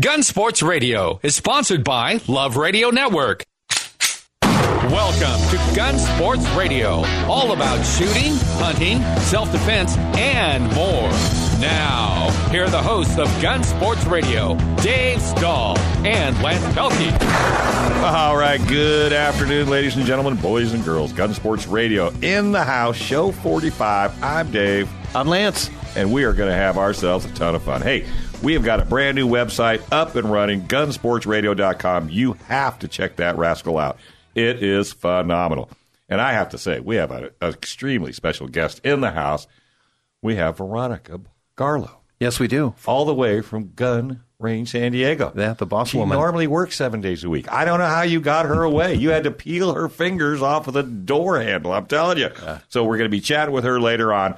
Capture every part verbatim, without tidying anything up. Gun Sports Radio is sponsored by Love Radio Network. Welcome to Gun Sports Radio, all about shooting, hunting, self-defense, and more. Now, here are the hosts of Gun Sports Radio, Dave Stahl and Lance Pelkey. All right, good afternoon, ladies and gentlemen, boys and girls. Gun Sports Radio in the house, show forty-five. I'm Dave. I'm Lance. And we are going to have ourselves a ton of fun. Hey, we have got a brand new website up and running, Gun Sports Radio dot com. You have to check that rascal out. It is phenomenal. And I have to say, we have an extremely special guest in the house. We have Veronica Garlow. Yes, we do. All the way from Gun Range San Diego. Yeah, the boss she woman. She normally works seven days a week. I don't know how you got her away. You had to peel her fingers off of the door handle, I'm telling you. Uh, so we're going to be chatting with her later on.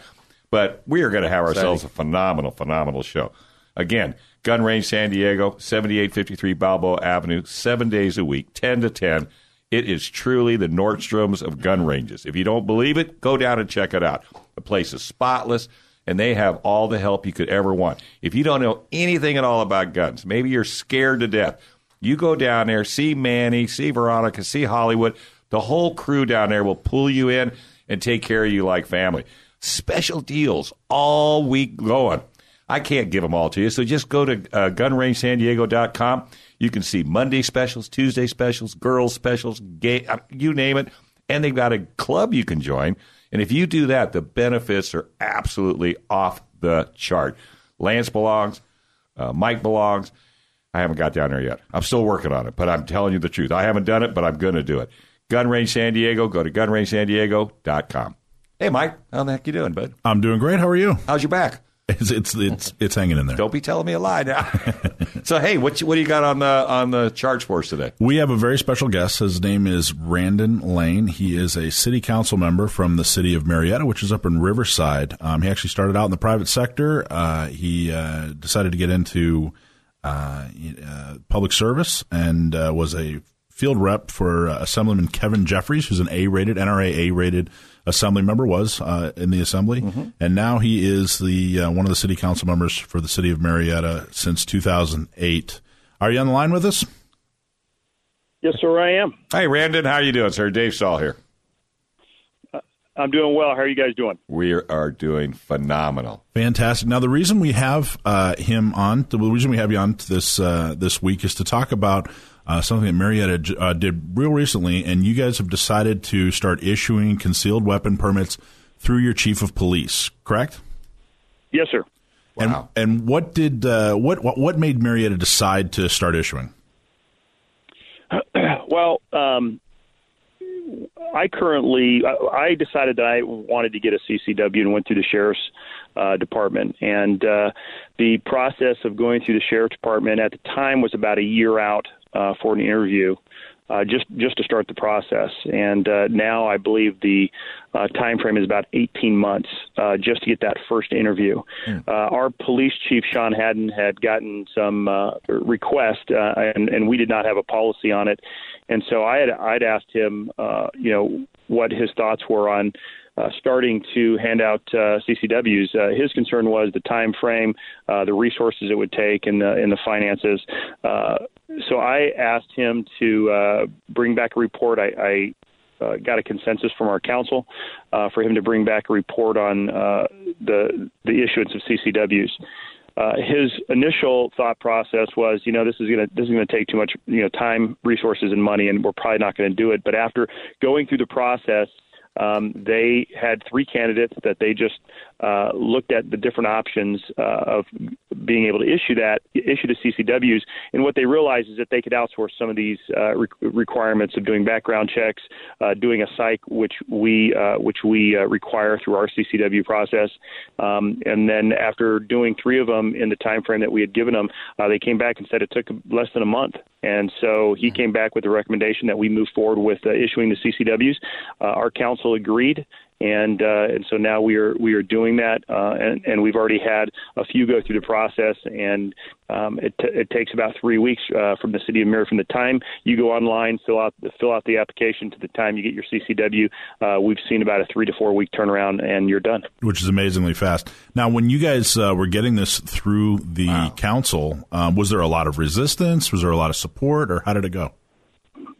But we are going to have ourselves exciting. a phenomenal, phenomenal show. Again, Gun Range San Diego, seventy-eight fifty-three Balboa Avenue, seven days a week, ten to ten. It is truly the Nordstrom's of gun ranges. If you don't believe it, go down and check it out. The place is spotless, and they have all the help you could ever want. If you don't know anything at all about guns, maybe you're scared to death, you go down there, see Manny, see Veronica, see Hollywood. The whole crew down there will pull you in and take care of you like family. Special deals all week going. I can't give them all to you, so just go to uh, Gun Range San Diego dot com. You can see Monday specials, Tuesday specials, girls specials, gay, uh, you name it. And they've got a club you can join. And if you do that, the benefits are absolutely off the chart. Lance belongs. Uh, Mike belongs. I haven't got down there yet. I'm still working on it, but I'm telling you the truth. I haven't done it, but I'm going to do it. Gun Range San Diego. Go to Gun Range San Diego dot com. Hey, Mike. How the heck you doing, bud? I'm doing great. How are you? How's your back? It's it's it's it's hanging in there. Don't be telling me a lie now. So hey, what you, what do you got on the on the charge for us today? We have a very special guest. His name is Randon Lane. He is a city council member from the city of Murrieta, which is up in Riverside. Um, he actually started out in the private sector. Uh, he uh, decided to get into uh, uh, public service and uh, was a field rep for uh, Assemblyman Kevin Jeffries, who's an A-rated N R A A-rated assembly member, was uh, in the assembly, mm-hmm. and now he is the uh, one of the city council members for the city of Murrieta since two thousand eight. Are you on the line with us? Yes, sir, I am. Hey, Randon, how are you doing, sir? Dave Stahl here. Uh, I'm doing well. How are you guys doing? We are doing phenomenal. Fantastic. Now, the reason we have uh, him on, the reason we have you on this uh, this week is to talk about Uh, something that Murrieta uh, did real recently, and you guys have decided to start issuing concealed weapon permits through your chief of police, correct? Yes, sir. Wow. And, and what did uh, what, what what made Murrieta decide to start issuing? Well, um, I currently I, I decided that I wanted to get a C C W and went through the sheriff's Uh, department. And uh, the process of going through the sheriff's department at the time was about a year out uh, for an interview uh, just, just to start the process. And uh, now I believe the uh, time frame is about eighteen months uh, just to get that first interview. Yeah. Uh, our police chief, Sean Hadden, had gotten some uh, request uh, and, and we did not have a policy on it. And so I had, I'd asked him, uh, you know, what his thoughts were on Uh, starting to hand out uh, C C Ws. Uh, his concern was the time frame, uh, the resources it would take, and the, and the finances. Uh, so I asked him to uh, bring back a report. I, I uh, got a consensus from our council uh, for him to bring back a report on uh, the the issuance of C C Ws. Uh, his initial thought process was, you know, this is going to this is going to take too much, you know, time, resources, and money, and we're probably not going to do it. But after going through the process, Um, they had three candidates that they just uh, looked at the different options uh, of being able to issue that, issue to C C Ws. And what they realized is that they could outsource some of these uh, re- requirements of doing background checks, uh, doing a psych, which we uh, which we uh, require through our C C W process. Um, and then after doing three of them in the time frame that we had given them, uh, they came back and said it took less than a month. And so he came back with the recommendation that we move forward with uh, issuing the C C Ws. Uh, our council council agreed. And uh, and so now we are we are doing that, uh, and, and we've already had a few go through the process, and um, it, t- it takes about three weeks uh, from the city of Murrieta from the time you go online, fill out fill out the application to the time you get your C C W. Uh, we've seen about a three to four week turnaround, and you're done, which is amazingly fast. Now, when you guys uh, were getting this through the wow. council, um, was there a lot of resistance? Was there a lot of support, or how did it go?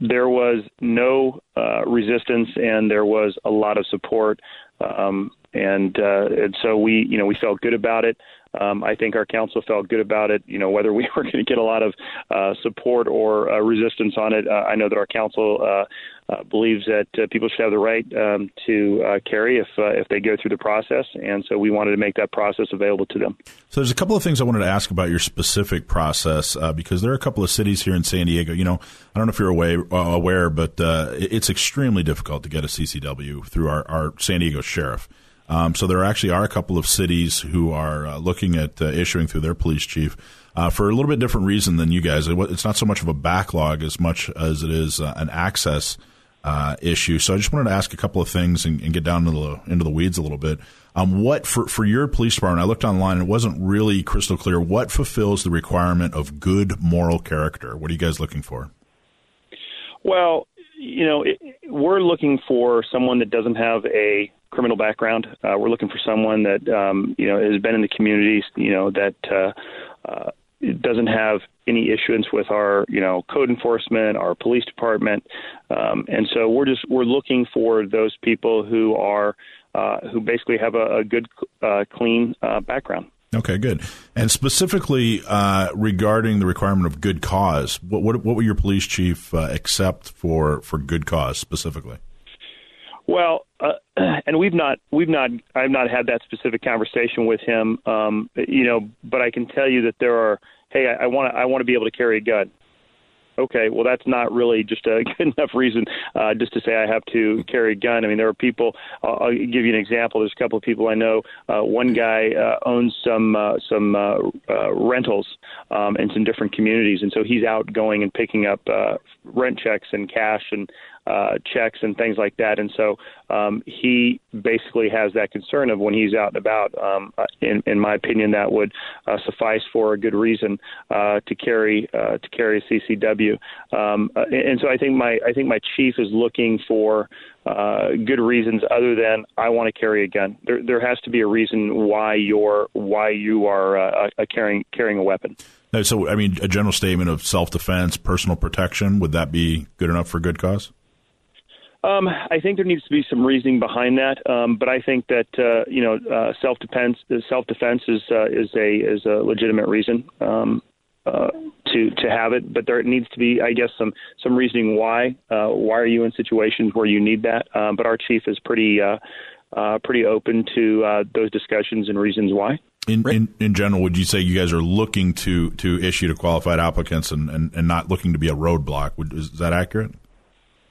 There was no uh, resistance, and there was a lot of support, um, and uh, and so we, you know, we felt good about it. Um, I think our council felt good about it. You know, whether we were going to get a lot of uh, support or uh, resistance on it, uh, I know that our council uh, uh, believes that uh, people should have the right um, to uh, carry if uh, if they go through the process, and so we wanted to make that process available to them. So there's a couple of things I wanted to ask about your specific process, uh, because there are a couple of cities here in San Diego. You know, I don't know if you're aware, uh, aware but uh, it's extremely difficult to get a C C W through our, our San Diego sheriff. Um, so there actually are a couple of cities who are uh, looking at uh, issuing through their police chief uh, for a little bit different reason than you guys. It's not so much of a backlog as much as it is uh, an access uh, issue. So I just wanted to ask a couple of things and, and get down to the, into the weeds a little bit. Um, what for, for your police department, I looked online and it wasn't really crystal clear. What fulfills the requirement of good moral character? What are you guys looking for? Well, you know, it, we're looking for someone that doesn't have a criminal background. Uh, we're looking for someone that, um, you know, has been in the communities, you know, that uh, uh, doesn't have any issuance with our, you know, code enforcement, our police department. Um, and so we're just we're looking for those people who are uh, who basically have a, a good, uh, clean uh, background. Okay, good. And specifically uh, regarding the requirement of good cause, what what, what would your police chief uh, accept for, for good cause specifically? Well, uh, and we've not, we've not, I've not had that specific conversation with him, um, you know. But I can tell you that there are, hey, I want to, I want to be able to carry a gun. Okay, well, that's not really just a good enough reason uh, just to say I have to carry a gun. I mean, there are people. I'll, I'll give you an example. There's a couple of people I know. Uh, one guy uh, owns some uh, some uh, uh, rentals um, in some different communities, and so he's out going and picking up uh, rent checks and cash and uh, checks and things like that. And so um, he basically has that concern of when he's out and about. Um, in, in my opinion, that would uh, suffice for a good reason uh, to carry uh, to carry a C C W. Um, and so I think my I think my chief is looking for uh, good reasons other than I want to carry a gun. There there has to be a reason why you're why you are uh, uh, carrying carrying a weapon. So I mean, a general statement of self-defense, personal protection, would that be good enough for good cause? Um, I think there needs to be some reasoning behind that, um, but I think that uh, you know uh, self defense self defense is uh, is a is a legitimate reason. Um, Uh, to to have it, but there needs to be, I guess, some some reasoning why uh, why are you in situations where you need that? Um, but our chief is pretty uh, uh, pretty open to uh, those discussions and reasons why. In, in in general, would you say you guys are looking to to issue to qualified applicants and, and, and not looking to be a roadblock? Would, is that accurate?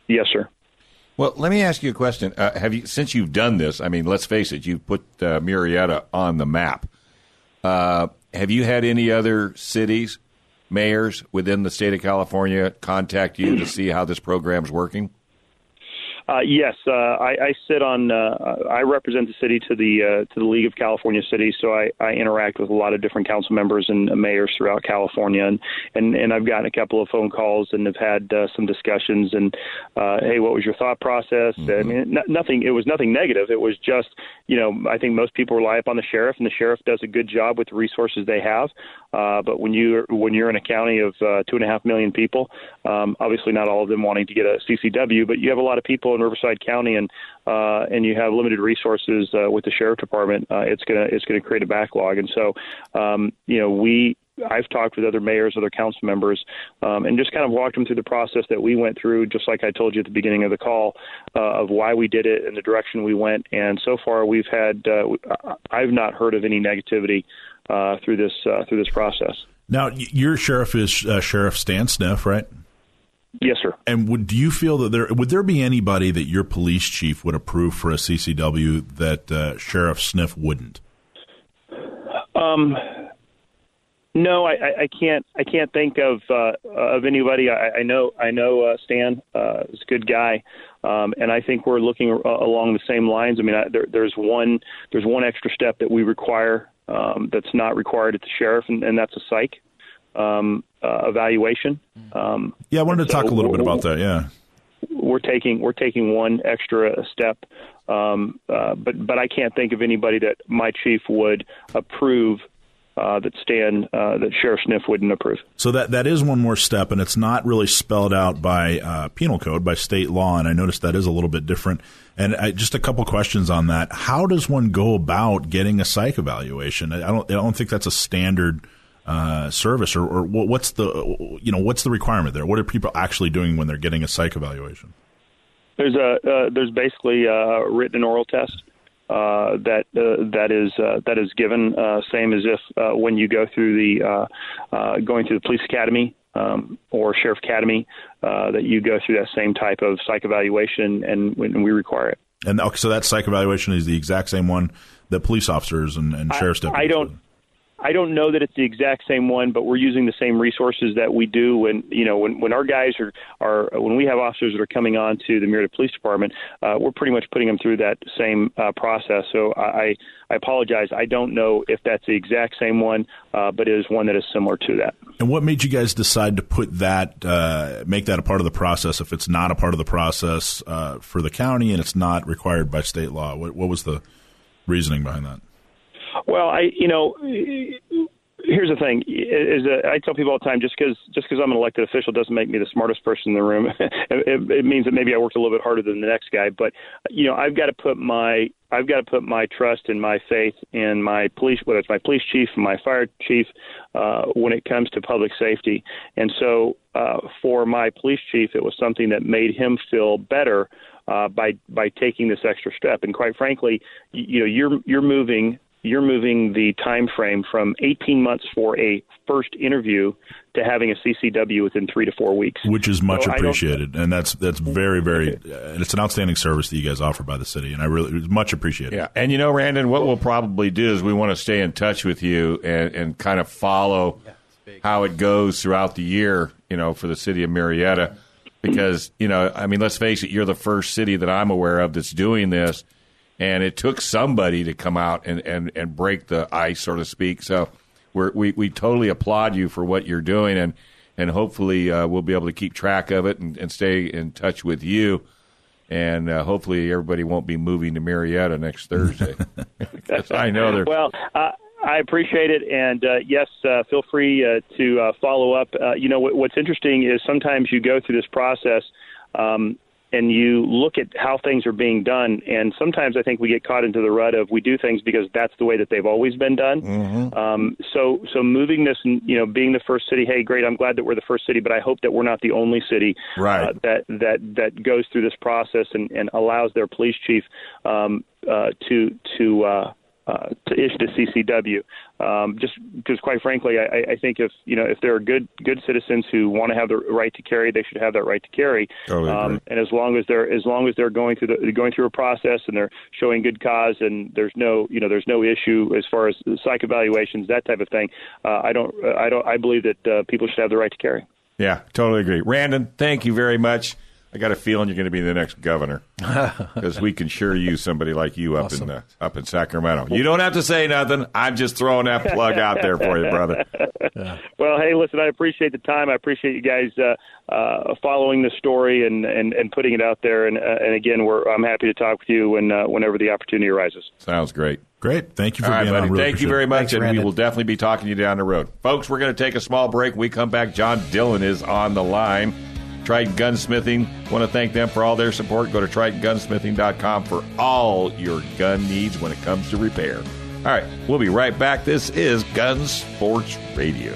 Yes, sir. Well, let me ask you a question. Uh, have you since you've done this? I mean, let's face it, you've put uh, Murrieta on the map. Uh, have you had any other cities, mayors within the state of California contact you to see how this program's working? Uh, yes, uh, I, I sit on. Uh, I represent the city to the uh, to the League of California Cities, so I, I interact with a lot of different council members and mayors throughout California, and and, and I've gotten a couple of phone calls and have had uh, some discussions. And uh, hey, what was your thought process? Mm-hmm. I mean, n- nothing. It was nothing negative. It was just, you know, I think most people rely upon the sheriff, and the sheriff does a good job with the resources they have. Uh, but when you when you're in a county of uh, two and a half million people, um, obviously not all of them wanting to get a C C W, but you have a lot of people in Riverside County, and uh, and you have limited resources uh, with the sheriff department, uh, it's gonna it's gonna create a backlog. And so, um, you know, we I've talked with other mayors, other council members, um, and just kind of walked them through the process that we went through, just like I told you at the beginning of the call, uh, of why we did it and the direction we went. And so far, we've had uh, I've not heard of any negativity uh, through this uh, through this process. Now, your sheriff is uh, Sheriff Stan Sniff, right? Yes, sir. And would do you feel that there would there be anybody that your police chief would approve for a C C W that uh, Sheriff Sniff wouldn't? Um, no, I, I can't. I can't think of uh, of anybody. I, I know. I know uh, Stan uh, is a good guy. Um, and I think we're looking uh, along the same lines. I mean, I, there, there's one there's one extra step that we require um, that's not required at the sheriff, and, and that's a psych um, uh, evaluation. Um, yeah, I wanted to so talk a little bit about that. Yeah, we're taking we're taking one extra step, um, uh, but but I can't think of anybody that my chief would approve. Uh, that Stan, uh, that Sheriff Sniff wouldn't approve. So that that is one more step, and it's not really spelled out by uh, penal code, by state law, and I noticed that is a little bit different. And I, just a couple questions on that. How does one go about getting a psych evaluation? I don't, I don't think that's a standard uh, service, or, or what's the, you know, what's the requirement there? What are people actually doing when they're getting a psych evaluation? There's a uh, there's basically a written and oral test. Uh, that uh, that is uh, that is given uh, same as if uh, when you go through the uh, uh, going through the police academy um, or sheriff academy uh, that you go through that same type of psych evaluation, and when we require it. And okay, so that psych evaluation is the exact same one that police officers and, and sheriff's deputies. I, I don't. I don't know that it's the exact same one, but we're using the same resources that we do when, you know, when, when our guys are, are, when we have officers that are coming on to the Murrieta Police Department, uh, we're pretty much putting them through that same uh, process. So I, I apologize. I don't know if that's the exact same one, uh, but it is one that is similar to that. And what made you guys decide to put that, uh, make that a part of the process if it's not a part of the process uh, for the county and it's not required by state law? What, what was the reasoning behind that? Well, I, you know, here's the thing is that I tell people all the time, just because just because I'm an elected official doesn't make me the smartest person in the room. it, it means that maybe I worked a little bit harder than the next guy. But, you know, I've got to put my I've got to put my trust and my faith in my police, whether it's my police chief, my fire chief, uh, when it comes to public safety. And so uh, for my police chief, it was something that made him feel better uh, by by taking this extra step. And quite frankly, you, you know, you're you're moving. You're moving the time frame from eighteen months for a first interview to having a C C W within three to four weeks, which is much so appreciated, and that's that's very very. Uh, it's an outstanding service that you guys offer by the city, and I really much appreciate it. Yeah, and you know, Randon, what we'll probably do is we want to stay in touch with you and, and kind of follow yeah, how it goes throughout the year. You know, for the city of Murrieta, because you know, I mean, let's face it, you're the first city that I'm aware of that's doing this. And it took somebody to come out and, and, and break the ice, so to speak. So we're, we we totally applaud you for what you're doing, and and hopefully uh, we'll be able to keep track of it and, and stay in touch with you. And uh, hopefully everybody won't be moving to Murrieta next Thursday. I know they're well. Uh- I appreciate it, and uh, yes, uh, feel free uh, to uh, follow up. Uh, you know what, what's interesting is sometimes you go through this process. Um, And you look at how things are being done, and sometimes I think we get caught into the rut of we do things because that's the way that they've always been done. Mm-hmm. Um, so, so moving this, you know, being the first city, hey, great, I'm glad that we're the first city, but I hope that we're not the only city right. uh, that that that goes through this process and, and allows their police chief um, uh, to to. Uh, Uh, to issue the C C W, um, just because, quite frankly, I, I think if you know if there are good good citizens who want to have the right to carry, they should have that right to carry. Totally um, and as long as they're as long as they're going through the, going through a process and they're showing good cause and there's no you know there's no issue as far as psych evaluations, that type of thing. Uh, I don't I don't I believe that uh, people should have the right to carry. Yeah, totally agree, Randon. Thank you very much. I got a feeling you're going to be the next governor because we can sure use somebody like you up awesome. in uh, up in Sacramento. You don't have to say nothing. I'm just throwing that plug out there for you, brother. Yeah. Well, hey, listen, I appreciate the time. I appreciate you guys uh, uh, following the story and, and, and putting it out there. And uh, and again, we're I'm happy to talk with you when uh, whenever the opportunity arises. Sounds great. Great. Thank you for right, being buddy. on. Really Thank you very much, Thanks, and Brandon. We will definitely be talking to you down the road. Folks, we're going to take a small break. When we come back, John Dillon is on the line. Triton Gunsmithing. Want to thank them for all their support. Go to Triton Gunsmithing dot com for all your gun needs when it comes to repair. All right, we'll be right back. This is Gun Sports Radio.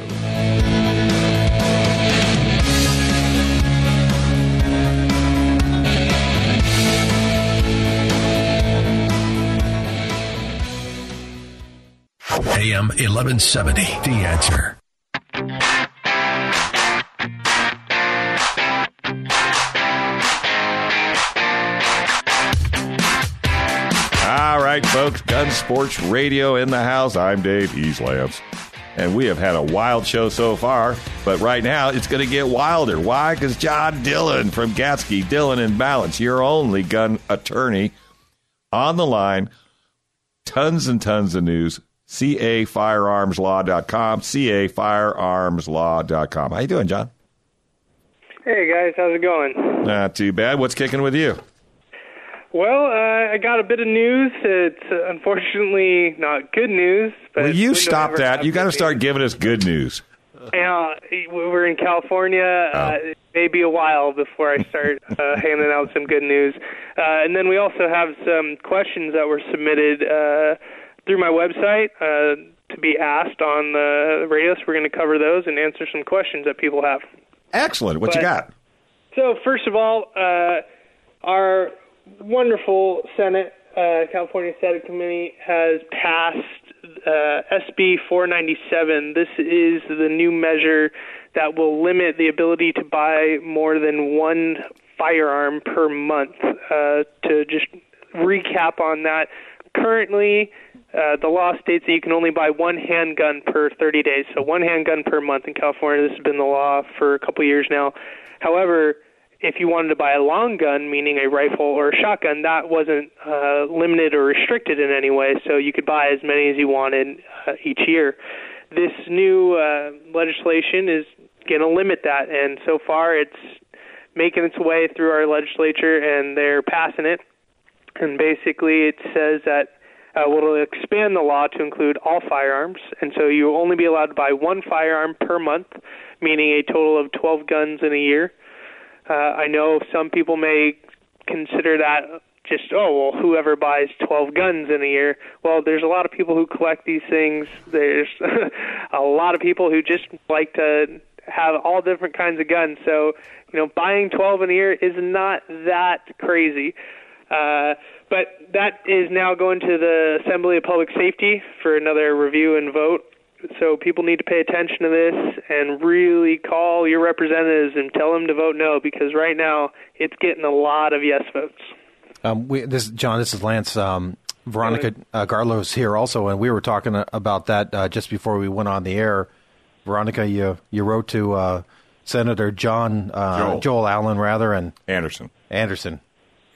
A M eleven seventy, The Answer. All right, folks, Gun Sports Radio in the house. I'm Dave. He's Lance. And we have had a wild show so far, but right now it's going to get wilder. Why? Because John Dillon from Gatzke, Dillon and Ballance, your only gun attorney on the line. Tons and tons of news. C A Firearms Law dot com, C A Firearms Law dot com. How you doing, John? Hey, guys. How's it going? Not too bad. What's kicking with you? Well, uh, I got a bit of news. It's uh, unfortunately not good news. But well, you stop that. You got to start giving us good news. Uh, we're in California. Oh. Uh, it may be a while before I start uh, handing out some good news. Uh, and then we also have some questions that were submitted uh, through my website uh, to be asked on the radio. So we're going to cover those and answer some questions that people have. Excellent. What but, you got? So first of all, uh, our wonderful Senate, uh, California Senate Committee has passed uh, S B four ninety-seven. This is the new measure that will limit the ability to buy more than one firearm per month. Uh, to just recap on that, currently uh, the law states that you can only buy one handgun per thirty days, so one handgun per month in California. This has been the law for a couple of years now. However, if you wanted to buy a long gun, meaning a rifle or a shotgun, that wasn't uh, limited or restricted in any way, so you could buy as many as you wanted uh, each year. This new uh, legislation is going to limit that, and so far it's making its way through our legislature, and they're passing it. And basically it says that uh, we'll expand the law to include all firearms, and so you will only be allowed to buy one firearm per month, meaning a total of twelve guns in a year. Uh, I know some people may consider that just, oh, well, whoever buys twelve guns in a year. Well, there's a lot of people who collect these things. There's a lot of people who just like to have all different kinds of guns. So, you know, buying twelve in a year is not that crazy. Uh, but that is now going to the Assembly of Public Safety for another review and vote. So people need to pay attention to this and really call your representatives and tell them to vote no, because right now it's getting a lot of yes votes. Um, we, this John, this is Lance. Um, Veronica uh, Garlow's here also, and we were talking about that uh, just before we went on the air. Veronica, you you wrote to uh, Senator John uh, Joel. Joel Allen rather and Anderson Anderson.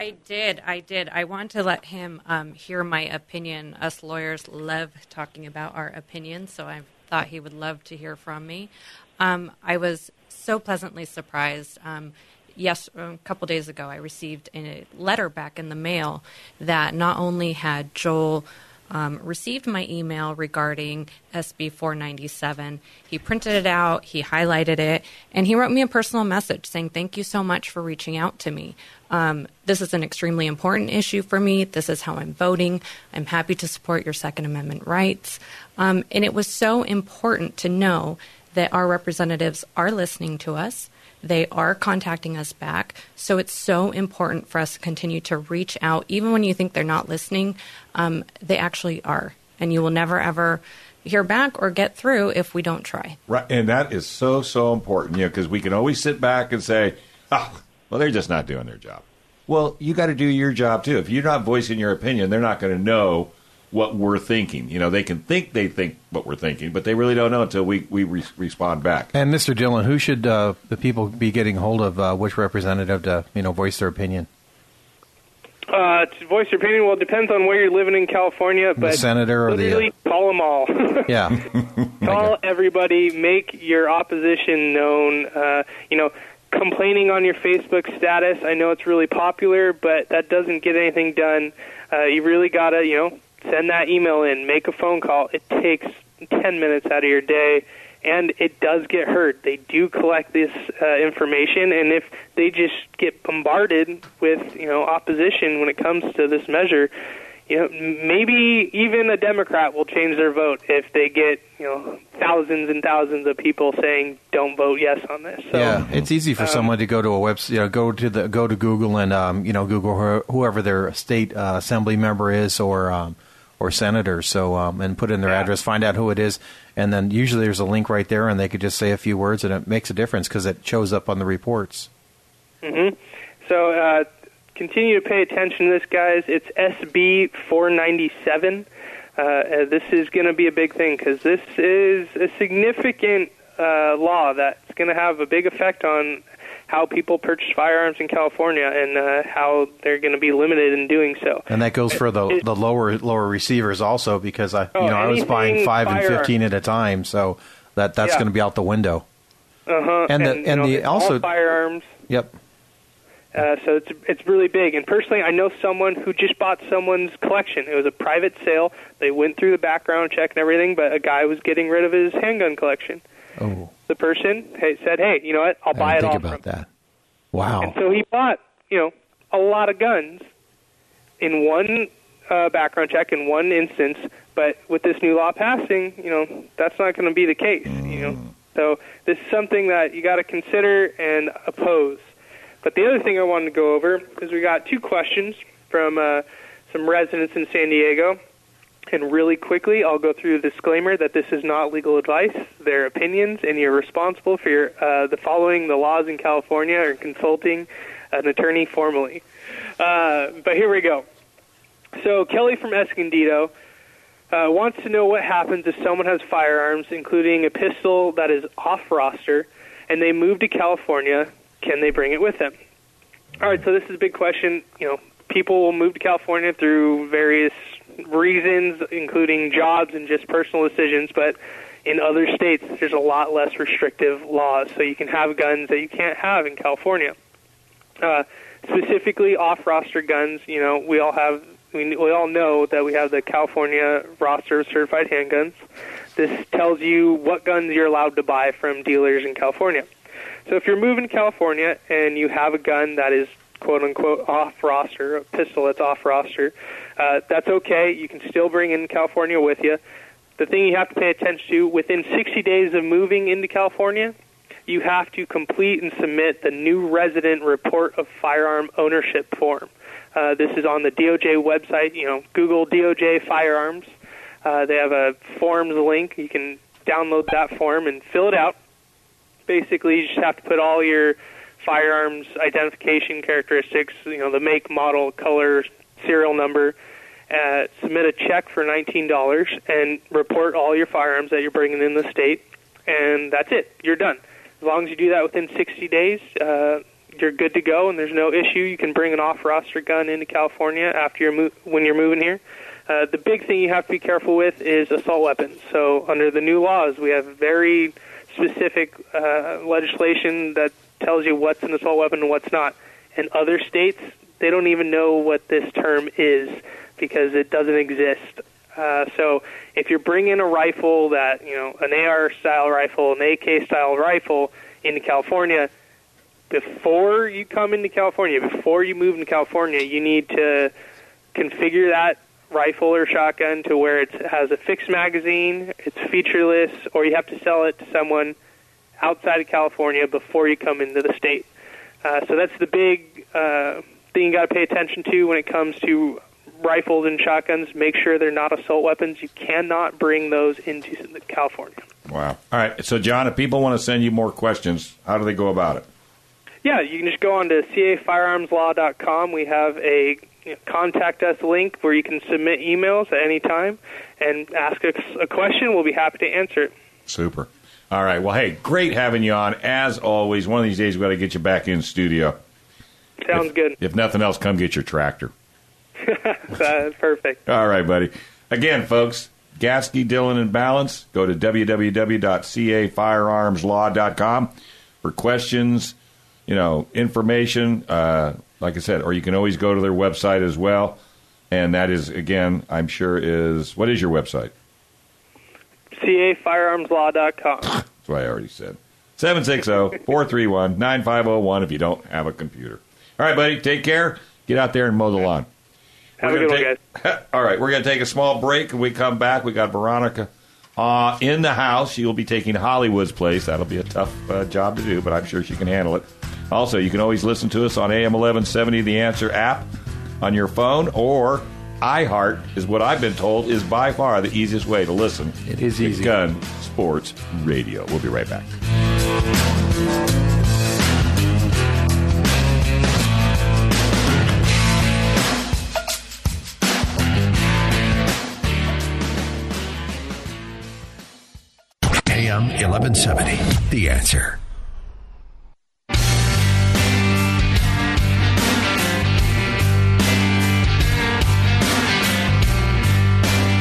I did. I did. I want to let him um, hear my opinion. Us lawyers love talking about our opinions, so I thought he would love to hear from me. Um, I was so pleasantly surprised. Um, yes, a couple days ago, I received a letter back in the mail that not only had Joel um, received my email regarding S B four ninety-seven, he printed it out, he highlighted it, and he wrote me a personal message saying, "Thank you so much for reaching out to me. Um, this is an extremely important issue for me. This is how I'm voting. I'm happy to support your Second Amendment rights." Um, and it was so important to know that our representatives are listening to us. They are contacting us back. So it's so important for us to continue to reach out. Even when you think they're not listening, um, they actually are. And you will never, ever hear back or get through if we don't try. Right. And that is so, so important, you know, because we can always sit back and say, oh, well, they're just not doing their job. Well, you got to do your job, too. If you're not voicing your opinion, they're not going to know what we're thinking. You know, they can think they think what we're thinking, but they really don't know until we, we re- respond back. And, Mister Dillon, who should uh, the people be getting hold of, uh, which representative to, you know, voice their opinion? Uh, to voice your opinion, well, it depends on where you're living in California. But the senator or the... Uh, call them all. Yeah. Call everybody. Make your opposition known. Uh, you know... Complaining on your Facebook status, I know it's really popular, but that doesn't get anything done. Uh, you really got to, you know, send that email in, make a phone call. It takes ten minutes out of your day, and it does get heard. They do collect this uh, information, and if they just get bombarded with, you know, opposition when it comes to this measure, you know, maybe even a Democrat will change their vote if they get, you know, thousands and thousands of people saying don't vote yes on this. So, yeah, it's easy for um, someone to go to a website, you know, go to the go to Google and um, you know, Google whoever their state uh, assembly member is or um, or senator. So um, and put in their yeah. address, find out who it is, and then usually there's a link right there, and they could just say a few words, and it makes a difference because it shows up on the reports. Mm-hmm. So. Uh, Continue to pay attention to this, guys. It's S B four ninety-seven. Uh, uh, this is going to be a big thing because this is a significant uh, law that's going to have a big effect on how people purchase firearms in California and uh, how they're going to be limited in doing so. And that goes for the it, the lower lower receivers also, because I oh, you know I was buying five firearm. and fifteen at a time, so that that's yeah. going to be out the window. Uh huh. And the, and, and know, the also firearms. Yep. Uh, so it's it's really big. And personally, I know someone who just bought someone's collection. It was a private sale. They went through the background check and everything, but a guy was getting rid of his handgun collection. Oh. The person said, "Hey, you know what? I'll buy it all." Think about that. Wow. And so he bought, you know, a lot of guns in one uh, background check in one instance. But with this new law passing, you know, that's not going to be the case. Mm. You know, so this is something that you got to consider and oppose. But the other thing I wanted to go over is we got two questions from uh, some residents in San Diego. And really quickly, I'll go through the disclaimer that this is not legal advice, their opinions, and you're responsible for your, uh, the following the laws in California or consulting an attorney formally. Uh, but here we go. So Kelly from Escondido uh, wants to know what happens if someone has firearms, including a pistol that is off roster, and they move to California. Can they bring it with them? All right, so this is a big question. You know, people will move to California through various reasons, including jobs and just personal decisions, but in other states, there's a lot less restrictive laws, so you can have guns that you can't have in California. Uh, specifically, off-roster guns, you know, we all have, we, we all know that we have the California roster of certified handguns. This tells you what guns you're allowed to buy from dealers in California. So if you're moving to California and you have a gun that is quote-unquote off-roster, a pistol that's off-roster, uh, that's okay. You can still bring in California with you. The thing you have to pay attention to, within sixty days of moving into California, you have to complete and submit the new resident report of firearm ownership form. Uh, this is on the D O J website. You know, Google D O J firearms. Uh, they have a forms link. You can download that form and fill it out. Basically, you just have to put all your firearms identification characteristics, you know, the make, model, color, serial number, uh, submit a check for nineteen dollars and report all your firearms that you're bringing in the state, and that's it. You're done. As long as you do that within sixty days, uh, you're good to go, and there's no issue. You can bring an off-roster gun into California after you're mo- when you're moving here. Uh, the big thing you have to be careful with is assault weapons. So under the new laws, we have very specific uh, legislation that tells you what's an assault weapon and what's not. In other states, they don't even know what this term is because it doesn't exist. Uh, so if you're bringing a rifle that, you know, an A R-style rifle, an A K-style rifle into California, before you come into California, before you move into California, you need to configure that rifle or shotgun to where it has a fixed magazine, it's featureless, or you have to sell it to someone outside of California before you come into the state. Uh, so that's the big uh, thing you got to pay attention to when it comes to rifles and shotguns. Make sure they're not assault weapons. You cannot bring those into California. Wow. All right. So, John, if people want to send you more questions, how do they go about it? Yeah, you can just go on to C A Firearms Law dot com. We have a contact us link where you can submit emails at any time and ask us a question. We'll be happy to answer it. Super. All right. Well, hey, great having you on. As always, one of these days we've got to get you back in studio. Sounds if, good. If nothing else, come get your tractor. That's perfect. All right, buddy. Again, folks, Gatzke, Dillon, and Ballance. Go to w w w dot c a firearms law dot com for questions, you know, information, uh, like I said, or you can always go to their website as well. And that is, again, I'm sure is, what is your website? C A Firearms Law dot com. That's what I already said. seven six zero, four three one, nine five zero one if you don't have a computer. All right, buddy, take care. Get out there and mow the lawn. Have we're a good take, one, guys. All right, we're going to take a small break. When we come back, we got Veronica uh, in the house. She will be taking Hollywood's place. That'll be a tough uh, job to do, but I'm sure she can handle it. Also, you can always listen to us on A M eleven seventy, The Answer app on your phone, or iHeart is what I've been told is by far the easiest way to listen. It is easy. Gun Sports Radio. We'll be right back. eleven seventy, The Answer.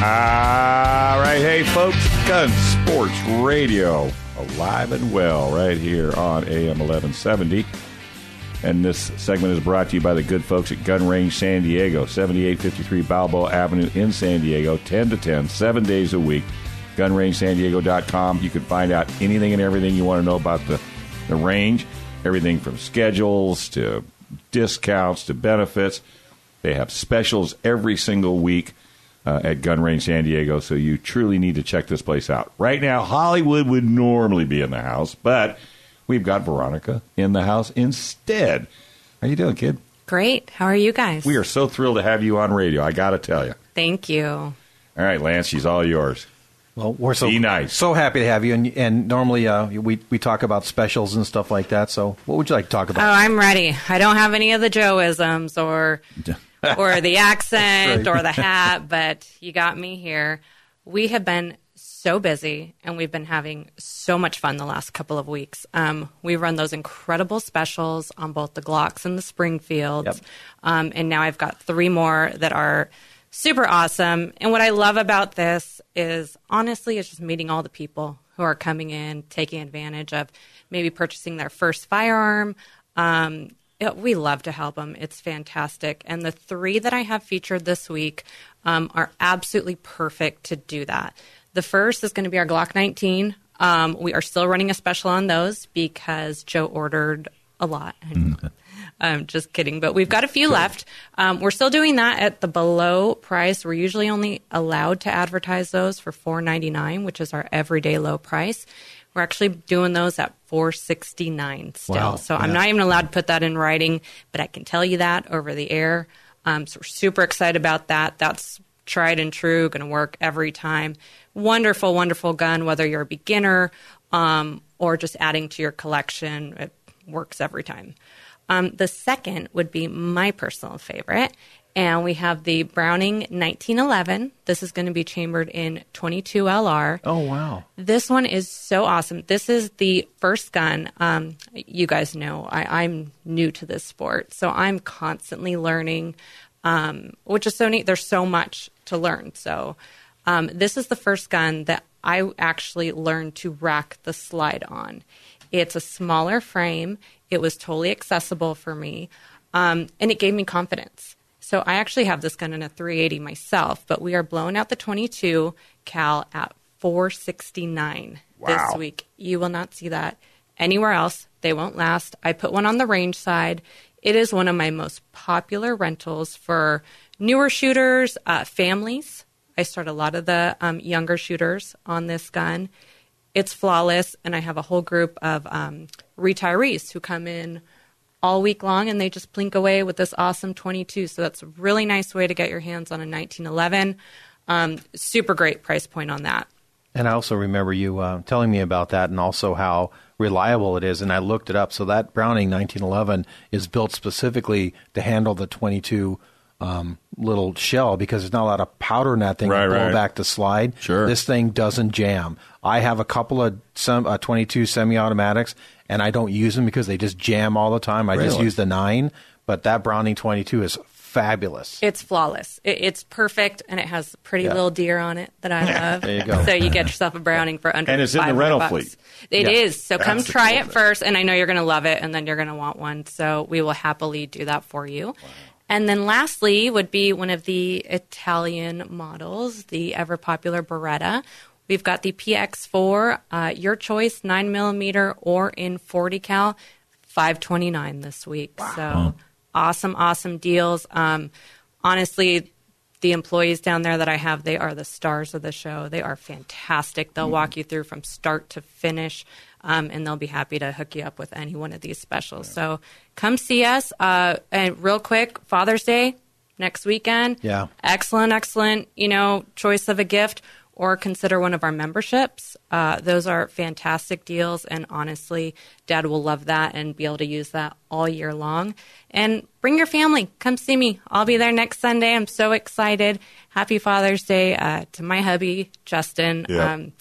All right, hey folks, Gun Sports Radio, alive and well right here on A M eleven seventy. And this segment is brought to you by the good folks at Gun Range San Diego, seventy-eight fifty-three Balboa Avenue in San Diego, ten to ten, seven days a week. Gun Range San Diego dot com. You can find out anything and everything you want to know about the, the range, everything from schedules to discounts to benefits. They have specials every single week uh, at Gun Range San Diego, so you truly need to check this place out. Right now, Hollywood would normally be in the house, but we've got Veronica in the house instead. How you doing, kid? Great. How are you guys? We are so thrilled to have you on radio, I got to tell you. Thank you. All right, Lance, she's all yours. Well, we're so, nice. so happy to have you, and, and normally uh, we, we talk about specials and stuff like that, so what would you like to talk about? Oh, I'm ready. I don't have any of the Joeisms or or the accent or the hat, but you got me here. We have been so busy, and we've been having so much fun the last couple of weeks. Um, we run those incredible specials on both the Glocks and the Springfields, yep. um, and now I've got three more that are super awesome. And what I love about this is, honestly, it's just meeting all the people who are coming in, taking advantage of maybe purchasing their first firearm. Um, it, we love to help them. It's fantastic. And the three that I have featured this week um, are absolutely perfect to do that. The first is going to be our Glock nineteen. Um, we are still running a special on those because Joe ordered a lot. I'm just kidding, but we've got a few sure. left. Um, we're still doing that at the below price. We're usually only allowed to advertise those for four ninety-nine, which is our everyday low price. We're actually doing those at four sixty-nine still. Wow. So yeah. I'm not even allowed to put that in writing, but I can tell you that over the air. Um, so we're super excited about that. That's tried and true, going to work every time. Wonderful, wonderful gun, whether you're a beginner um, or just adding to your collection. It works every time. Um, the second would be my personal favorite, and we have the Browning nineteen eleven. This is going to be chambered in twenty-two L R. Oh, wow. This one is so awesome. This is the first gun. Um, you guys know I, I'm new to this sport, so I'm constantly learning, um, which is so neat. There's so much to learn. So um, this is the first gun that I actually learned to rack the slide on. It's a smaller frame. It was totally accessible for me, um, and it gave me confidence. So I actually have this gun in a three eighty myself, but we are blowing out the twenty-two cal at four sixty-nine wow. this week. You will not see that anywhere else. They won't last. I put one on the range side. It is one of my most popular rentals for newer shooters, uh, families. I start a lot of the um, younger shooters on this gun. It's flawless, and I have a whole group of um, retirees who come in all week long, and they just plink away with this awesome twenty-two. So that's a really nice way to get your hands on a nineteen eleven. Um, super great price point on that. And I also remember you uh, telling me about that, and also how reliable it is, and I looked it up. So that Browning nineteen eleven is built specifically to handle the twenty-two Um, little shell, because there's not a lot of powder in that thing right, to blow right. back the slide. Sure. This thing doesn't jam. I have a couple of some uh, twenty-two semi-automatics, and I don't use them because they just jam all the time. I really? just use the nine, but that Browning twenty-two is fabulous. It's flawless. It, it's perfect, and it has a pretty yeah. little deer on it that I love. There you go. So you get yourself a Browning for under five hundred bucks. And it's in the rental bucks. fleet. It yeah. is. So That's come try cool it thing. first, and I know you're going to love it, and then you're going to want one. So we will happily do that for you. Wow. And then lastly would be one of the Italian models, the ever-popular Beretta. We've got the P X four, uh, your choice, nine millimeter or in forty cal, five twenty-nine this week. Wow. So awesome, awesome deals. Um, honestly, the employees down there that I have, they are the stars of the show. They are fantastic. They'll mm. walk you through from start to finish, um, and they'll be happy to hook you up with any one of these specials. Yeah. So come see us. Uh, and real quick, Father's Day next weekend. Yeah. Excellent, excellent, you know, choice of a gift, or consider one of our memberships. Uh, those are fantastic deals, and honestly, Dad will love that and be able to use that all year long. And bring your family. Come see me. I'll be there next Sunday. I'm so excited. Happy Father's Day uh, to my hubby, Justin. Yeah. Um,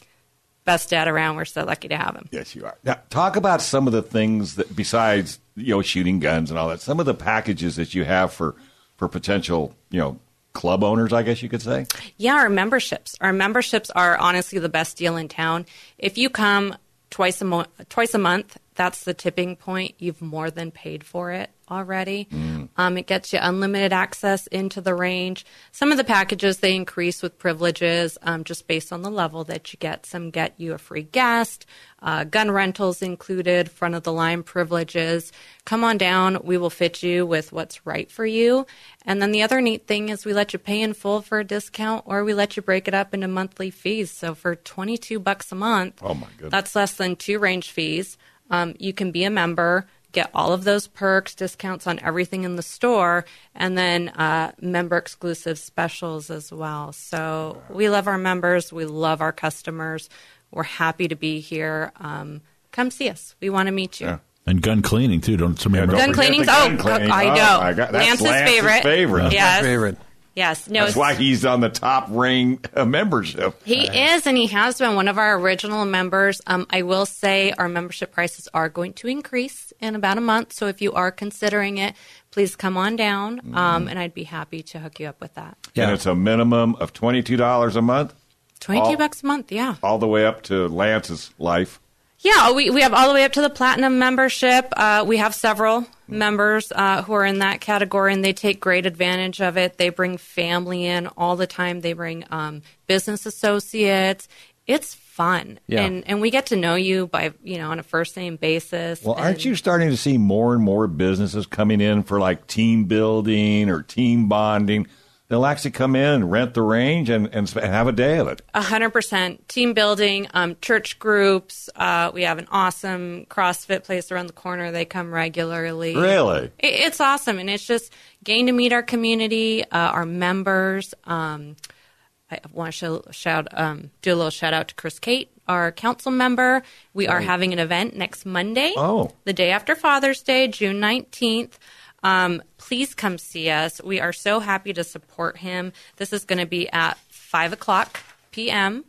best dad around. We're so lucky to have him. Yes, you are. Now, talk about some of the things that, besides, you know, shooting guns and all that, some of the packages that you have for, for potential, you know, club owners, I guess you could say. Yeah, our memberships. Our memberships are honestly the best deal in town. If you come twice a mo- twice a month, that's the tipping point. You've more than paid for it already. Mm. Um, it gets you unlimited access into the range. Some of the packages, they increase with privileges um, just based on the level that you get. Some get you a free guest, uh, gun rentals included, front-of-the-line privileges. Come on down. We will fit you with what's right for you. And then the other neat thing is we let you pay in full for a discount, or we let you break it up into monthly fees. So for twenty-two bucks a month, oh my goodness, that's less than two range fees. Um, you can be a member, get all of those perks, discounts on everything in the store, and then uh, member-exclusive specials as well. So we love our members. We love our customers. We're happy to be here. Um, come see us. We want to meet you. Yeah. And gun cleaning, too. Don't somebody yeah, remember? Gun cleaning's, gun oh, cleaning. oh, I know. Oh, I got, that's Lance's, Lance's favorite. favorite. Yes. My favorite. Yes. No, that's why he's on the top ring uh, membership. He right. is, and he has been one of our original members. Um, I will say our membership prices are going to increase in about a month. So if you are considering it, please come on down, um, mm-hmm. and I'd be happy to hook you up with that. Yeah. And it's a minimum of twenty-two dollars a month? twenty-two bucks a month, yeah. All the way up to Lance's life. Yeah, we, we have all the way up to the platinum membership. Uh, we have several members uh, who are in that category, and they take great advantage of it. They bring family in all the time. They bring um, business associates. It's fun, yeah. and and we get to know you by you know on a first name basis. Well, aren't and, you starting to see more and more businesses coming in for like team building or team bonding? They'll actually come in, rent the range, and, and have a day of it. A hundred percent. Team building, um, church groups. Uh, we have an awesome CrossFit place around the corner. They come regularly. Really? It, it's awesome. And it's just getting to meet our community, uh, our members. Um, I want to sh- shout, um, do a little shout out to Chris Cate, our council member. We are oh. having an event next Monday, oh. the day after Father's Day, June nineteenth. Um, please come see us. We are so happy to support him. This is going to be at five o'clock p.m.,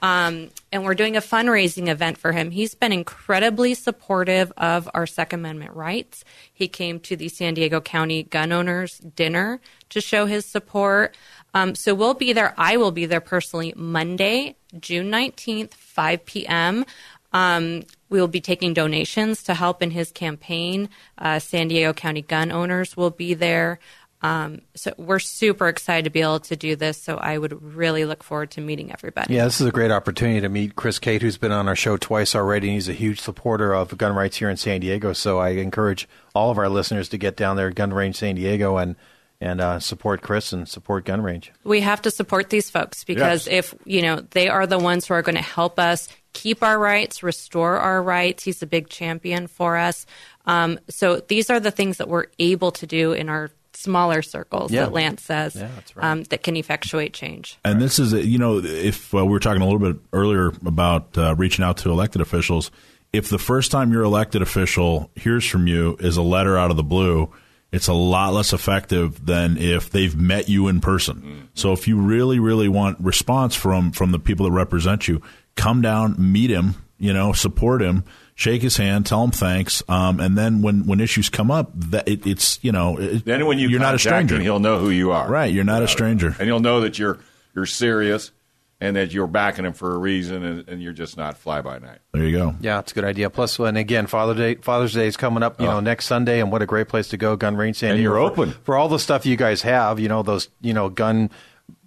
um, and we're doing a fundraising event for him. He's been incredibly supportive of our Second Amendment rights. He came to the San Diego County Gun Owners dinner to show his support. Um, so we'll be there. I will be there personally Monday, June nineteenth, five p.m., Um, we will be taking donations to help in his campaign. Uh, San Diego County Gun Owners will be there. Um, so we're super excited to be able to do this. So I would really look forward to meeting everybody. Yeah, this is a great opportunity to meet Chris Cate, who's been on our show twice already. And he's a huge supporter of gun rights here in San Diego. So I encourage all of our listeners to get down there at Gun Range San Diego and And uh, support Chris and support Gun Range. We have to support these folks because yes. if, you know, they are the ones who are going to help us keep our rights, restore our rights. He's a big champion for us. Um, so these are the things that we're able to do in our smaller circles yeah. that Lance says yeah, that's right. um, that can effectuate change. And this is, you know, if uh, we were talking a little bit earlier about uh, reaching out to elected officials, if the first time your elected official hears from you is a letter out of the blue, it's a lot less effective than if they've met you in person. Mm-hmm. So if you really, really want response from, from the people that represent you, come down, meet him, you know, support him, shake his hand, tell him thanks. Um, and then when, when issues come up, that it, it's, you know, it, then when you you're not a stranger. Him, he'll know who you are. Right. You're not a stranger. And he'll know that you're you're serious and that you're backing him for a reason and, and you're just not fly-by-night. There you go. Yeah, it's a good idea. Plus, and again, Father's Day, Father's Day is coming up, you oh. know, next Sunday, and what a great place to go, Gun Range San Diego. And you're open for, for all the stuff you guys have, you know, those, you know, gun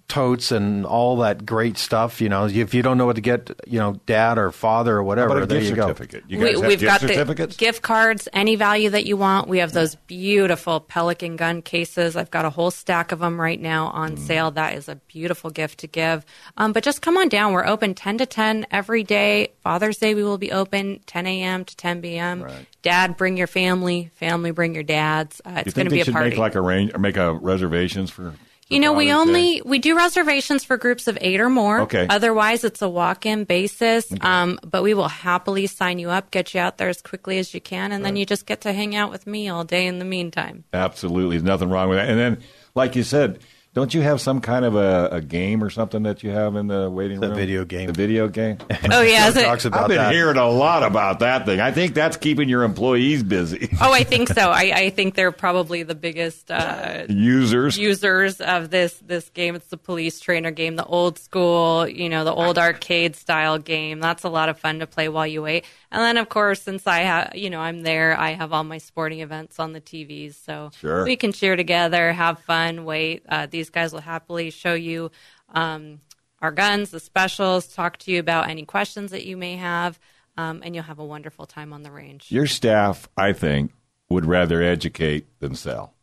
totes and all that great stuff. You know, if you don't know what to get, you know, dad or father or whatever, there you go. You guys we, have we've gift got certificates? The gift cards, any value that you want. We have those beautiful Pelican gun cases. I've got a whole stack of them right now on mm. sale. That is a beautiful gift to give. Um, but just come on down. We're open ten to ten every day. Father's Day, we will be open ten a.m. to ten p.m. Right. Dad, bring your family. Family, bring your dads. Uh, it's going to be a party. Do you think they should make like a range or make a reservations for? You know, we only day. we do reservations for groups of eight or more. Okay. Otherwise, it's a walk-in basis. Okay. Um, but we will happily sign you up, get you out there as quickly as you can, and right. then you just get to hang out with me all day in the meantime. Absolutely. There's nothing wrong with that. And then, like you said, Don't you have some kind of a, a game or something that you have in the waiting the room? The video game. The video game? Oh, yeah. It, talks about I've been that. hearing a lot about that thing. I think that's keeping your employees busy. Oh, I think so. I, I think they're probably the biggest uh, users users of this, this game. It's the police trainer game, the old school, you know, the old arcade style game. That's a lot of fun to play while you wait. And then, of course, since I have, you know, I'm there, I have all my sporting events on the T Vs. So sure. we can cheer together, have fun, wait. Uh, these guys will happily show you um, our guns, the specials, talk to you about any questions that you may have, um, and you'll have a wonderful time on the range. Your staff, I think, would rather educate than sell.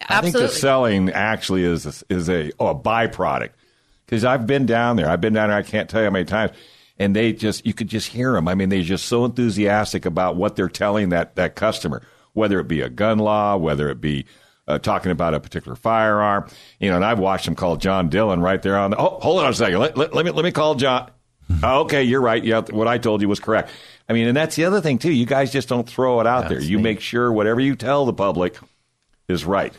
Absolutely. I think the selling actually is a, is a, oh, a byproduct. Because I've been down there. I've been down there. I can't tell you how many times. And they just, you could just hear them. I mean, they're just so enthusiastic about what they're telling that, that customer, whether it be a gun law, whether it be uh, talking about a particular firearm. You know, and I've watched them call John Dillon right there on the, oh, hold on a second. Let, let, let me, let me call John. Oh, okay, you're right. Yeah, what I told you was correct. I mean, and that's the other thing, too. You guys just don't throw it out that's there. You neat. Make sure whatever you tell the public is right.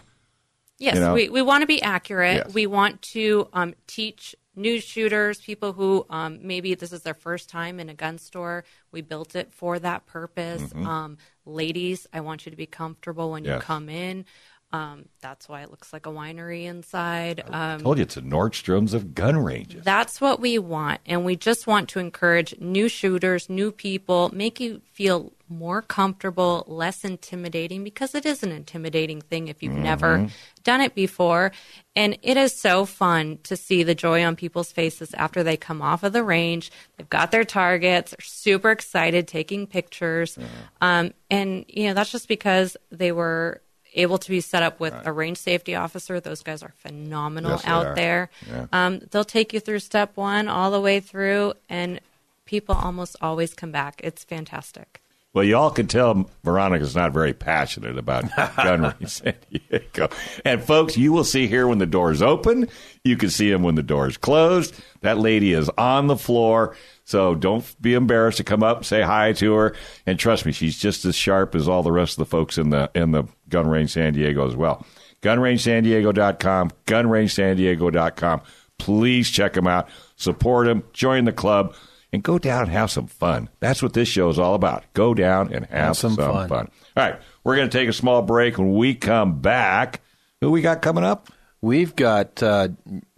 Yes, you know? we, we want to be accurate. Yes. We want to um, teach new shooters, people who um, maybe this is their first time in a gun store. We built it for that purpose. Mm-hmm. Um, ladies, I want you to be comfortable when yes. you come in. Um, that's why it looks like a winery inside. Um, I told you it's a Nordstrom's of gun ranges. That's what we want. And we just want to encourage new shooters, new people, make you feel more comfortable, less intimidating, because it is an intimidating thing if you've mm-hmm. never done it before. And it is so fun to see the joy on people's faces after they come off of the range. They've got their targets, they're super excited, taking pictures. Yeah. Um, and, you know, that's just because they were able to be set up with right. a range safety officer. Those guys are phenomenal yes, out are. there. Yeah. Um, they'll take you through step one all the way through, and people almost always come back. It's fantastic. Well, you all can tell Veronica's not very passionate about Gun Range San Diego. And, folks, you will see here when the door's open. You can see him when the door's closed. That lady is on the floor, so don't be embarrassed to come up, say hi to her. And trust me, she's just as sharp as all the rest of the folks in the in the Gun Range San Diego as well. Gun Range San Diego dot com, Gun Range San Diego dot com. Please check them out. Support them. Join the club. And go down and have some fun. That's what this show is all about. Go down and have, have some, some fun. fun. All right. We're going to take a small break. When we come back, who we got coming up? We've got uh,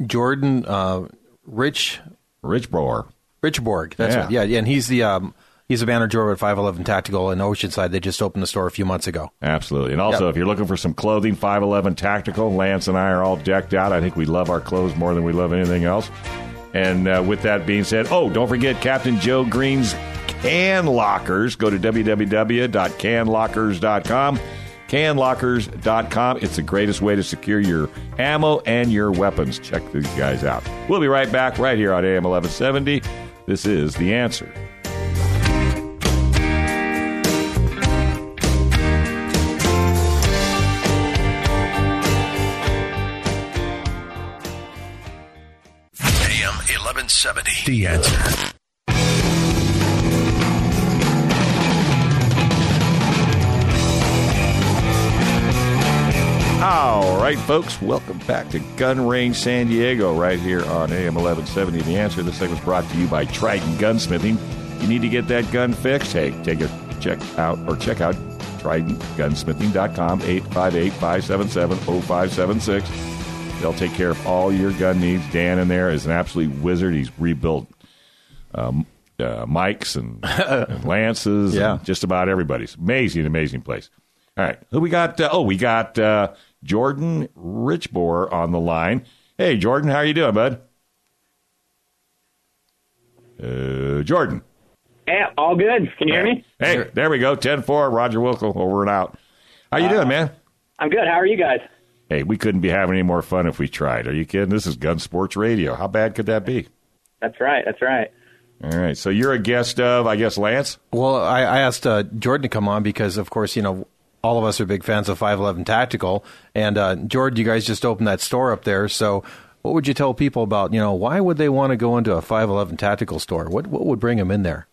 Jordan uh, Rich... Richberg. Richberg. That's yeah. right. Yeah, yeah, and he's the... Um, He's a manager at five eleven Tactical in Oceanside. They just opened the store a few months ago. Absolutely. And also, yep. if you're looking for some clothing, five eleven Tactical, Lance and I are all decked out. I think we love our clothes more than we love anything else. And uh, with that being said, oh, don't forget Captain Joe Green's Can Lockers. Go to w w w dot can lockers dot com. can lockers dot com. It's the greatest way to secure your ammo and your weapons. Check these guys out. We'll be right back right here on A M eleven seventy. This is The Answer. eleven seventy. The Answer. All right, folks, welcome back to Gun Range San Diego right here on A M eleven seventy. The Answer. This segment was brought to you by Triton Gunsmithing. You need to get that gun fixed? Hey, take a check out or check out Triton Gunsmithing dot com, eight five eight, five seven seven, oh five seven six. They'll take care of all your gun needs. Dan in there is an absolute wizard. He's rebuilt um, uh, mics and, and lances yeah. and just about everybody's. Amazing, amazing place. All right. Who we got? Uh, oh, we got uh, Jordan Richberg on the line. Hey, Jordan, how are you doing, bud? Uh, Jordan. Yeah, all good. Can you hear me? Hey, there we go. ten four, Roger Wilkel, over and out. How you uh, doing, man? I'm good. How are you guys? Hey, we couldn't be having any more fun if we tried. Are you kidding? This is Gun Sports Radio. How bad could that be? That's right. That's right. All right. So you're a guest of, I guess, Lance? Well, I, I asked uh, Jordan to come on because, of course, you know, all of us are big fans of five eleven Tactical. And, uh, Jordan, you guys just opened that store up there. So what would you tell people about, you know, why would they want to go into a five eleven Tactical store? What, what would bring them in there?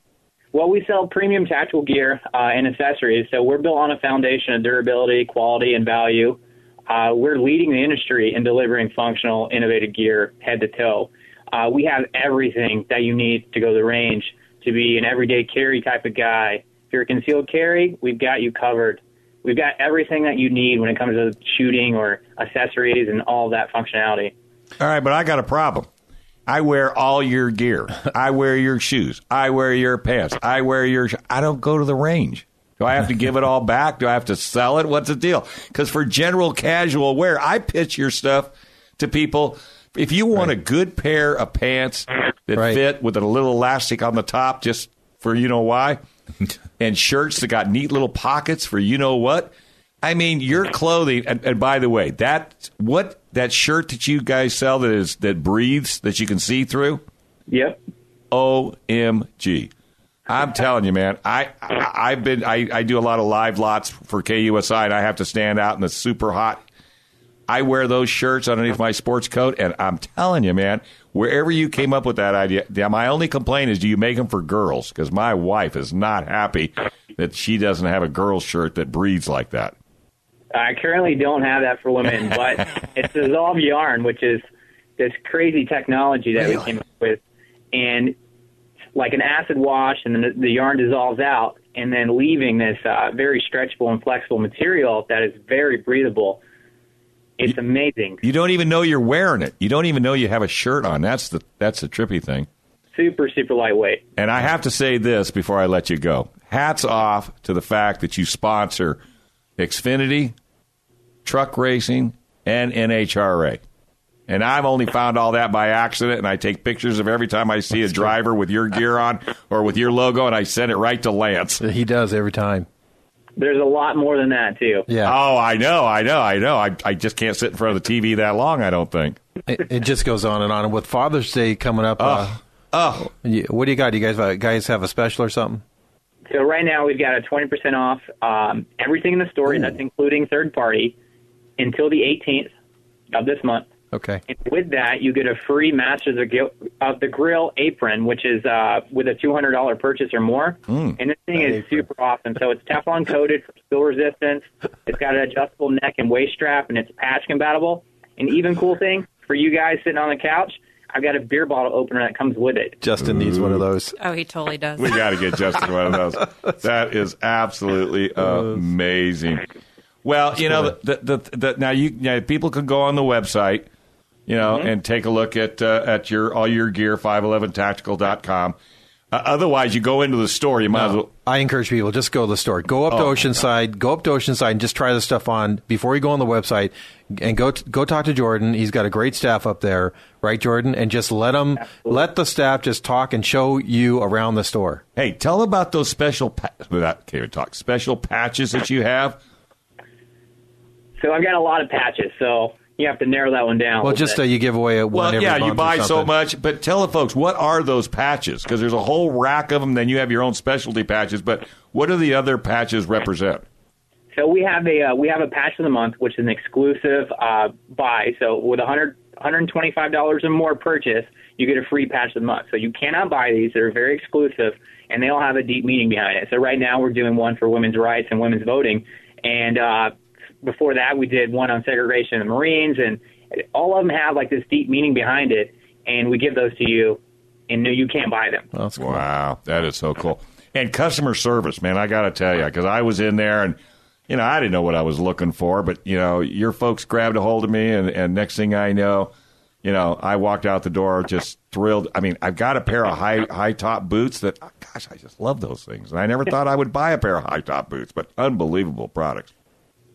Well, we sell premium tactical gear uh, and accessories. So we're built on a foundation of durability, quality, and value. Uh, we're leading the industry in delivering functional, innovative gear head to toe. Uh, we have everything that you need to go to the range to be an everyday carry type of guy. If you're a concealed carry, we've got you covered. We've got everything that you need when it comes to shooting or accessories and all that functionality. All right, but I got a problem. I wear all your gear. I wear your shoes. I wear your pants. I wear your... Sh- I don't go to the range. Do I have to give it all back? Do I have to sell it? What's the deal? Because for general casual wear, I pitch your stuff to people. If you want right. a good pair of pants that right. fit with a little elastic on the top just for you know why, and shirts that got neat little pockets for you know what, I mean, your clothing, and, and by the way, that what that shirt that you guys sell that is that breathes, that you can see through? Yep. O M G. I'm telling you, man, I, I, I've been, I, I do a lot of live lots for K U S I, and I have to stand out in the super hot. I wear those shirts underneath my sports coat, and I'm telling you, man, wherever you came up with that idea, my only complaint is, do you make them for girls? Because my wife is not happy that she doesn't have a girl's shirt that breathes like that. I currently don't have that for women, but it's Dissolve Yarn, which is this crazy technology that really? we came up with, and like an acid wash, and then the yarn dissolves out, and then leaving this uh, very stretchable and flexible material that is very breathable. It's you, amazing. You don't even know you're wearing it. You don't even know you have a shirt on. That's the that's the trippy thing. Super, super lightweight. And I have to say this before I let you go. Hats off to the fact that you sponsor Xfinity, truck racing, and N H R A. And I've only found all that by accident, and I take pictures of every time I see a driver with your gear on or with your logo, and I send it right to Lance. He does every time. There's a lot more than that, too. Yeah. Oh, I know, I know, I know. I I just can't sit in front of the T V that long, I don't think. It, it just goes on and on. And with Father's Day coming up, oh, uh, oh. what do you got? Do you guys, guys have a special or something? So right now we've got a twenty percent off um, everything in the store, and that's including third party, until the eighteenth of this month. Okay. And with that, you get a free Masters of the Grill apron, which is uh, with a two hundred dollars purchase or more. Mm, and this thing is apron. super awesome. So it's Teflon coated for spill resistance. It's got an adjustable neck and waist strap, and it's patch compatible. And even cool thing, for you guys sitting on the couch, I've got a beer bottle opener that comes with it. Justin Ooh. needs one of those. Oh, he totally does. We got to get Justin one of those. That is absolutely amazing. Well, That's you know, the, the, the, the, now you, now people can go on the website. You know, mm-hmm. and take a look at uh, at your all your gear, five eleven tactical dot com. Uh, otherwise, you go into the store. You might no, as well. I encourage people, just go to the store. Go up oh, to Oceanside. Go up to Oceanside and just try the stuff on before you go on the website. And go t- go talk to Jordan. He's got a great staff up there. Right, Jordan? And just let them, Absolutely. let the staff just talk and show you around the store. Hey, tell about those special, pa- not, can't even talk, special patches that you have. So I've got a lot of patches, so... You have to narrow that one down. Well, just so uh, you give away a one well, every yeah, month you buy so much. But tell the folks, what are those patches? Because there's a whole rack of them. Then you have your own specialty patches. But what do the other patches represent? So we have a uh, we have a patch of the month, which is an exclusive uh, buy. So with one hundred, one hundred twenty-five dollars or more purchase, you get a free patch of the month. So you cannot buy these. They're very exclusive, and they all have a deep meaning behind it. So right now we're doing one for women's rights and women's voting, and uh, before that, we did one on segregation of the Marines, and all of them have like this deep meaning behind it, and we give those to you, and no, you can't buy them. That's cool. Wow, that is so cool. And customer service, man, I got to tell you, because I was in there, and, you know, I didn't know what I was looking for, but, you know, your folks grabbed a hold of me, and, and next thing I know, you know, I walked out the door just thrilled. I mean, I've got a pair of high high top boots that, oh, gosh, I just love those things, and I never thought I would buy a pair of high top boots, but unbelievable products.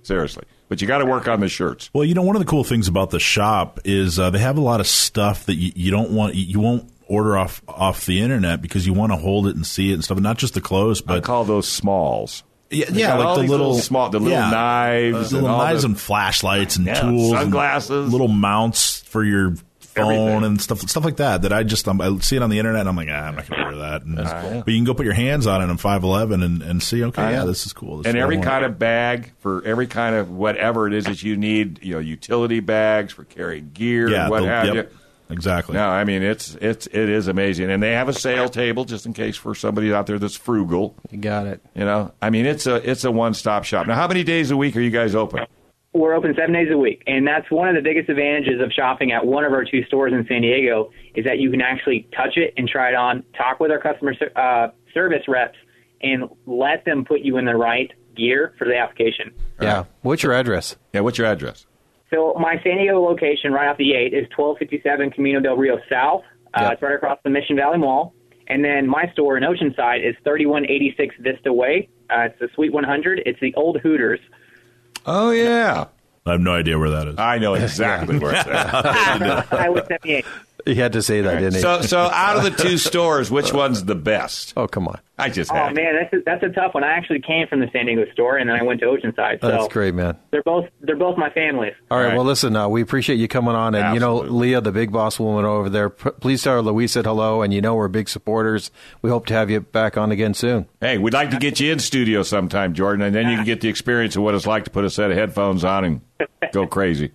Seriously. But you got to work on the shirts. Well, you know, one of the cool things about the shop is uh, they have a lot of stuff that you, you don't want, you won't order off off the internet because you want to hold it and see it and stuff. And not just the clothes, but I call those smalls. Yeah, yeah, like the little, little small, the little yeah, knives, uh, the little and knives the, and flashlights and yeah, tools, sunglasses, and little mounts for your phone everything. and stuff, stuff like that. That I just um, I see it on the internet and I'm like, ah, I'm not gonna order that. And uh, cool. But you can go put your hands on it on five eleven and, and see. Okay, uh, yeah, this is cool. This and is every kind of bag for every kind of whatever it is that you need. You know, utility bags for carrying gear yeah, and what have yep, you. Exactly. No, I mean it's it's it is amazing, and they have a sale table just in case for somebody out there that's frugal. You got it. You know, I mean it's a it's a one stop shop. Now, how many days a week are you guys open? We're open seven days a week, and that's one of the biggest advantages of shopping at one of our two stores in San Diego is that you can actually touch it and try it on, talk with our customer uh, service reps, and let them put you in the right gear for the application. Yeah. What's your address? Yeah, what's your address? So my San Diego location right off the eight is twelve fifty-seven Camino del Rio South. Uh, yep. It's right across the Mission Valley Mall. And then my store in Oceanside is thirty-one eighty-six Vista Way. Uh, it's the Suite one hundred. It's the old Hooters. Oh, yeah. I have no idea where that is. I know exactly where it's at. Highway seventy-eight. You had to say that, right. Didn't you? So, so out of the two stores, which one's the best? Oh, come on. I just had Oh, man, that's a, that's a tough one. I actually came from the San Diego store, and then I went to Oceanside. So that's great, man. They're both they're both my families. All right, All right. Well, listen, uh, we appreciate you coming on. And, Absolutely. you know, Leah, the big boss woman over there, p- please tell her Luis said hello, and you know we're big supporters. We hope to have you back on again soon. Hey, we'd like to get you in studio sometime, Jordan, and then you can get the experience of what it's like to put a set of headphones on and go crazy.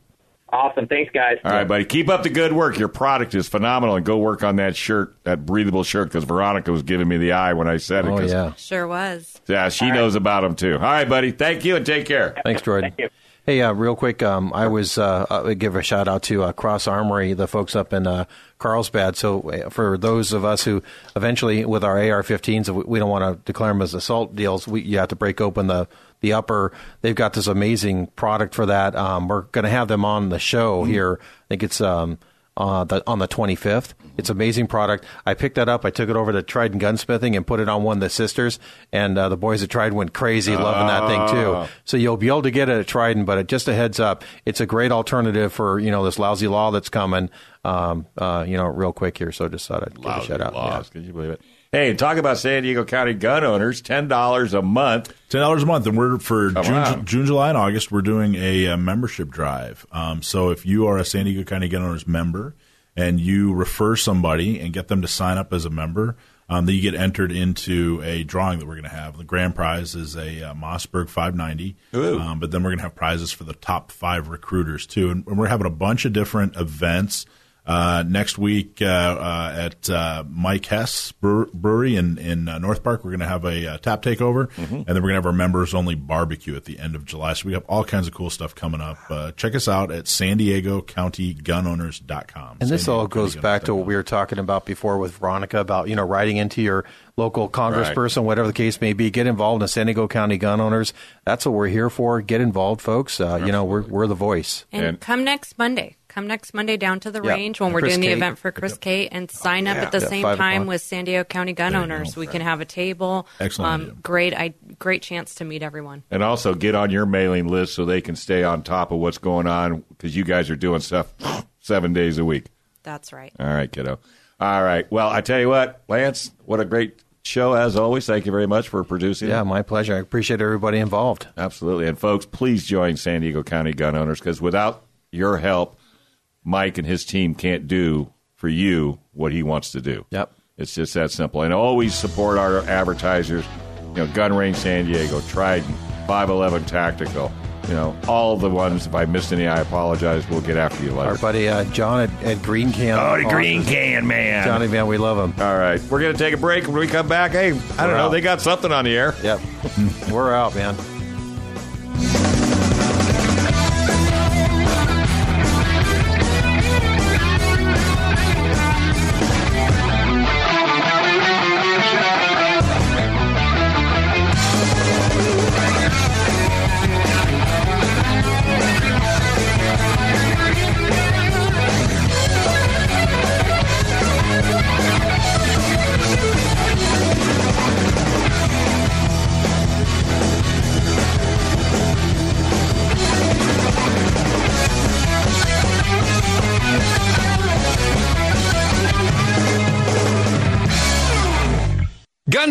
Awesome. Thanks, guys. All right, buddy. Keep up the good work. Your product is phenomenal. And go work on that shirt, that breathable shirt, because Veronica was giving me the eye when I said it. Oh, yeah. Sure was. Yeah, she All knows right. about them, too. All right, buddy. Thank you, and take care. Thanks, Jordan. Thank you. Hey, uh, real quick, um, I was uh, I would give a shout-out to uh, Cross Armory, the folks up in uh, Carlsbad. So uh, for those of us who eventually, with our A R fifteens, we, we don't want to declare them as assault deals, we, you have to break open the the upper. They've got this amazing product for that. Um, we're going to have them on the show mm-hmm. here. I think it's um, uh, the, on the twenty-fifth. It's amazing product. I picked that up. I took it over to Triton Gunsmithing and put it on one of the sisters, and uh, the boys at Triton went crazy loving uh, that thing too. So you'll be able to get it at Triton, but just a heads up, it's a great alternative for, you know, this lousy law that's coming, um, uh, you know, real quick here. So just thought I'd give a shout out. Lousy laws. Could you believe it? Hey, talk about San Diego County gun owners, ten dollars a month. ten dollars a month, and we're for oh, June, wow. June, July, and August, we're doing a, a membership drive. Um, so if you are a San Diego County gun owners member and you refer somebody and get them to sign up as a member, um, then you get entered into a drawing that we're going to have. The grand prize is a uh, Mossberg five ninety, um, but then we're going to have prizes for the top five recruiters, too. And, and we're having a bunch of different events. Uh, next week uh, uh, at uh, Mike Hess Brew- Brewery in, in uh, North Park, we're going to have a uh, tap takeover, mm-hmm. and then we're going to have our members-only barbecue at the end of July. So we have all kinds of cool stuff coming up. Uh, check us out at San Diego County Gun Owners dot com. And this all goes back to what we were talking about before with Veronica about, you know, writing into your local congressperson, right. whatever the case may be. Get involved in San Diego County Gun Owners. That's what we're here for. Get involved, folks. Uh, you know, we're we're the voice. And, and come next Monday. Come next Monday down to the yep. range when and we're Chris doing Cate. the event for Chris yep. Cate and sign oh, yeah. up at the yep. same Five time o'clock. with San Diego County Gun there Owners. We right. can have a table. Excellent. Um, great I, great chance to meet everyone. And also get on your mailing list so they can stay on top of what's going on because you guys are doing stuff seven days a week. That's right. All right, kiddo. All right. Well, I tell you what, Lance, what a great show as always. Thank you very much for producing. Yeah, my pleasure. I appreciate everybody involved. Absolutely. And folks, please join San Diego County Gun Owners because without your help, Mike and his team can't do for you what he wants to do. Yep. It's just that simple. And always support our advertisers. You know, Gun Range San Diego, Trident, five eleven Tactical, you know, all the ones. If I missed any, I apologize. We'll get after you later. Our buddy uh, John at, at Green Can. Oh, the Green Can, man. Johnny, man, we love him. All right. We're going to take a break. When we come back, hey, I don't We're know. Out. They got something on the air. Yep. We're out, man. Gun